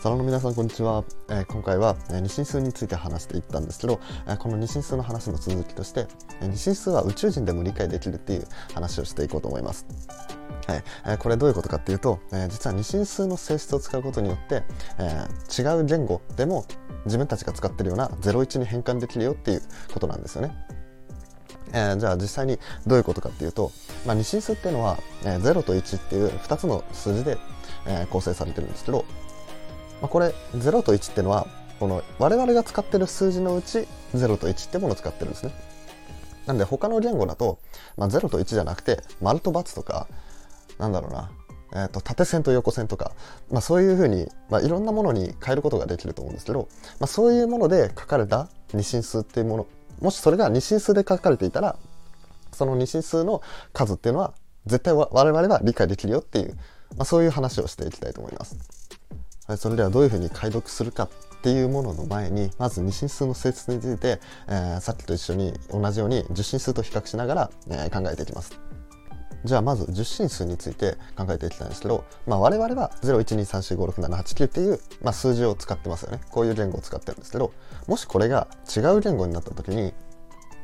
サロンの皆さんこんにちは。今回は二進数について話していったんですけど、この二進数の話の続きとして、二進数は宇宙人でも理解できるっていう話をしていこうと思います。これどういうことかっていうと、実は二進数の性質を使うことによって、違う言語でも自分たちが使ってるような01に変換できるよっていうことなんですよね。じゃあ実際にどういうことかっていうと、二進数っていうのは、0と1っていう2つの数字で、構成されてるんですけど、これ0と1っていうのはこの我々が使ってる数字のうち0と1ってものを使ってるんですね。なんで他の言語だと、0と1じゃなくて丸と×とかなんだろうな、縦線と横線とか、そういうふうに、いろんなものに変えることができると思うんですけど、そういうもので書かれた二進数っていうもの、もしそれが二進数で書かれていたら、その二進数の数っていうのは絶対我々は理解できるよっていう、そういう話をしていきたいと思います。それではどういうふうに解読するかっていうものの前に、まず二進数の性質について、さっきと一緒に同じように十進数と比較しながら、考えていきます。じゃあまず十進数について考えていきたいんですけど、我々は012345678っていう、数字を使ってますよね。こういう言語を使ってるんですけど、もしこれが違う言語になった時に、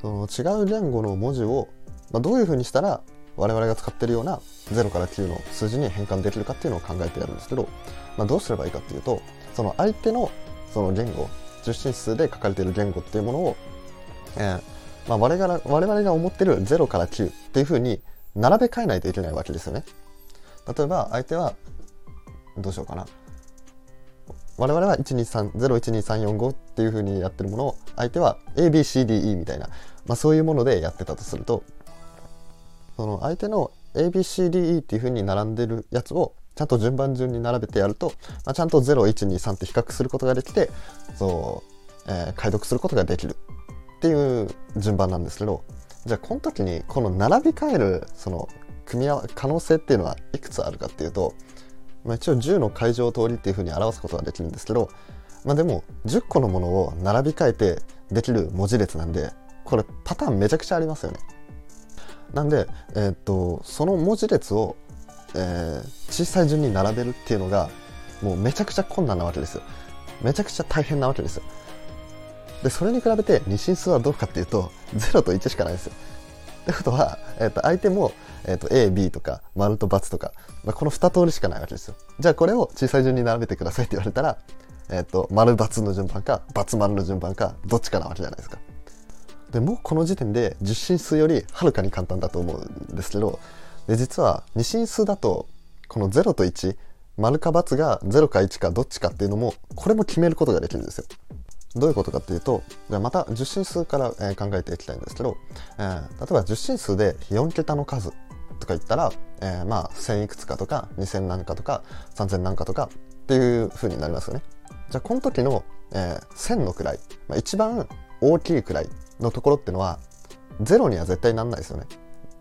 その違う言語の文字を、どういうふうにしたら我々が使ってるような0から9の数字に変換できるかっていうのを考えてやるんですけど、どうすればいいかっていうと、その相手のその言語、十進数で書かれている言語っていうものを、我々が思ってる0から9っていうふうに並べ替えないといけないわけですよね。例えば相手はどうしようかな、我々は0123445っていう風にやってるものを、相手は ABCDE みたいな、そういうものでやってたとすると、その相手の ABCDE っていう風に並んでるやつをちゃんと順に並べてやると、ちゃんと0123って比較することができて、解読することができるっていう順番なんですけど、じゃあこの時にこの並び替えるその可能性っていうのはいくつあるかっていうと、一応10の階乗通りっていうふうに表すことができるんですけど、でも10個のものを並び替えてできる文字列なんで、これパターンめちゃくちゃありますよね。なんで、その文字列を、小さい順に並べるっていうのがもうめちゃくちゃ困難なわけですよ。めちゃくちゃ大変なわけですよ。でそれに比べて二進数はどうかっていうと、0と1しかないですよ。ってことは、相手も、A、B とか丸と×とか、この2通りしかないわけですよ。じゃあこれを小さい順に並べてくださいって言われたら、丸×の順番か×丸の順番かどっちかなわけじゃないですか。でもうこの時点で十進数よりはるかに簡単だと思うんですけど、で実は二進数だとこの0と1、丸か×が0か1かどっちかっていうのも、これも決めることができるんですよ。どういうことかっていうと、じゃあまた十進数から考えていきたいんですけど、例えば十進数で4桁の数とか言ったら、1000いくつかとか2000何かとか3000何かとかっていう風になりますよね。じゃあこの時の、1000の位、一番大きい位のところっていうのは0には絶対なんないですよね。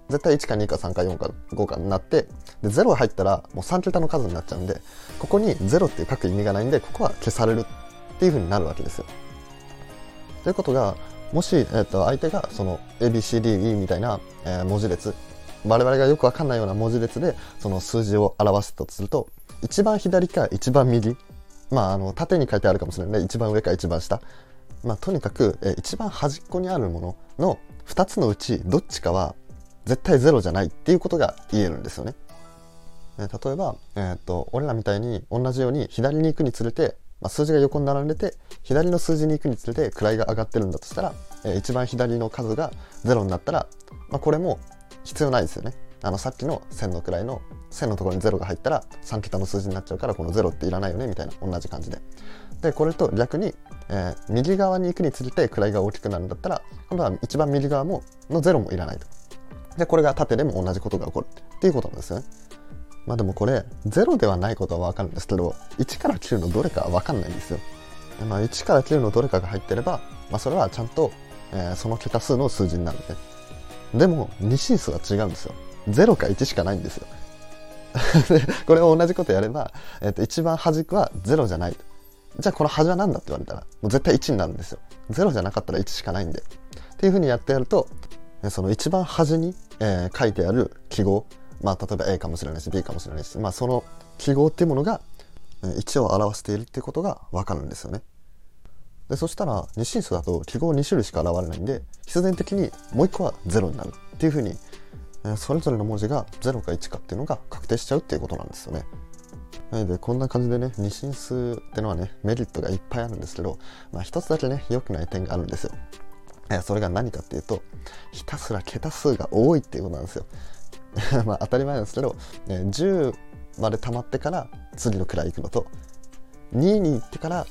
絶対1か2か3か4か5かになって、で0入ったらもう3桁の数になっちゃうんで、ここに0っていう書く意味がないんで、ここは消されるっていう風になるわけですよ。ということが、もし、相手がその ABCDE みたいな、文字列、我々がよくわかんないような文字列でその数字を表したとすると、一番左か一番右、縦に書いてあるかもしれないので一番上か一番下、とにかく、一番端っこにあるものの2つのうちどっちかは絶対ゼロじゃないっていうことが言えるんですよね。例えば、俺らみたいに同じように左に行くにつれて、数字が横に並んでて、左の数字に行くにつれて位が上がってるんだとしたら、一番左の数が0になったら、これも必要ないですよね。さっきの1000の位の1000のところに0が入ったら3桁の数字になっちゃうから、この0っていらないよねみたいな、同じ感じで。でこれと逆に、右側に行くにつれて位が大きくなるんだったら、今度は一番右側もの0もいらないと。でこれが縦でも同じことが起こるっていうことなんですよね。でもこれ0ではないことは分かるんですけど、1から9のどれかは分かんないんですよ。1から9のどれかが入ってれば、それはちゃんと、その桁数の数字になるね。でも二進数は違うんですよ。0か1しかないんですよ。これを同じことやれば、一番端っこは0じゃないと。じゃあこの端は何だって言われたら、もう絶対1になるんですよ。0じゃなかったら1しかないんで。っていう風にやってやると、その一番端に、書いてある記号、例えば A かもしれないし B かもしれないし、その記号っていうものが位置を表しているっていうことが分かるんですよね。でそしたら2進数だと記号2種類しか現れないんで、必然的にもう1個は0になるっていうふうに、それぞれの文字が0か1かっていうのが確定しちゃうっていうことなんですよね。なのでこんな感じでね、2進数ってのはねメリットがいっぱいあるんですけど、一つだけね良くない点があるんですよ。それが何かっていうと、ひたすら桁数が多いっていうことなんですよ。まあ当たり前なんですけど、10まで溜まってから次の位行くのと、2に行ってから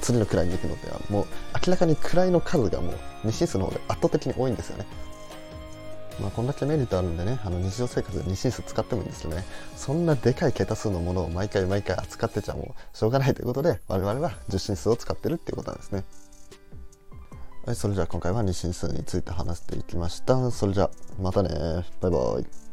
次の位に行くのってはもう明らかに位の数がもう2進数の方が圧倒的に多いんですよね。こんだけメリットあるんでね、日常生活で2進数使ってもいいんですけどね、そんなでかい桁数のものを毎回毎回扱ってちゃもうしょうがないということで、我々は10進数を使ってるっていうことなんですね。はい、それじゃあ今回は2進数について話していきました。それじゃあまたね、バイバイ。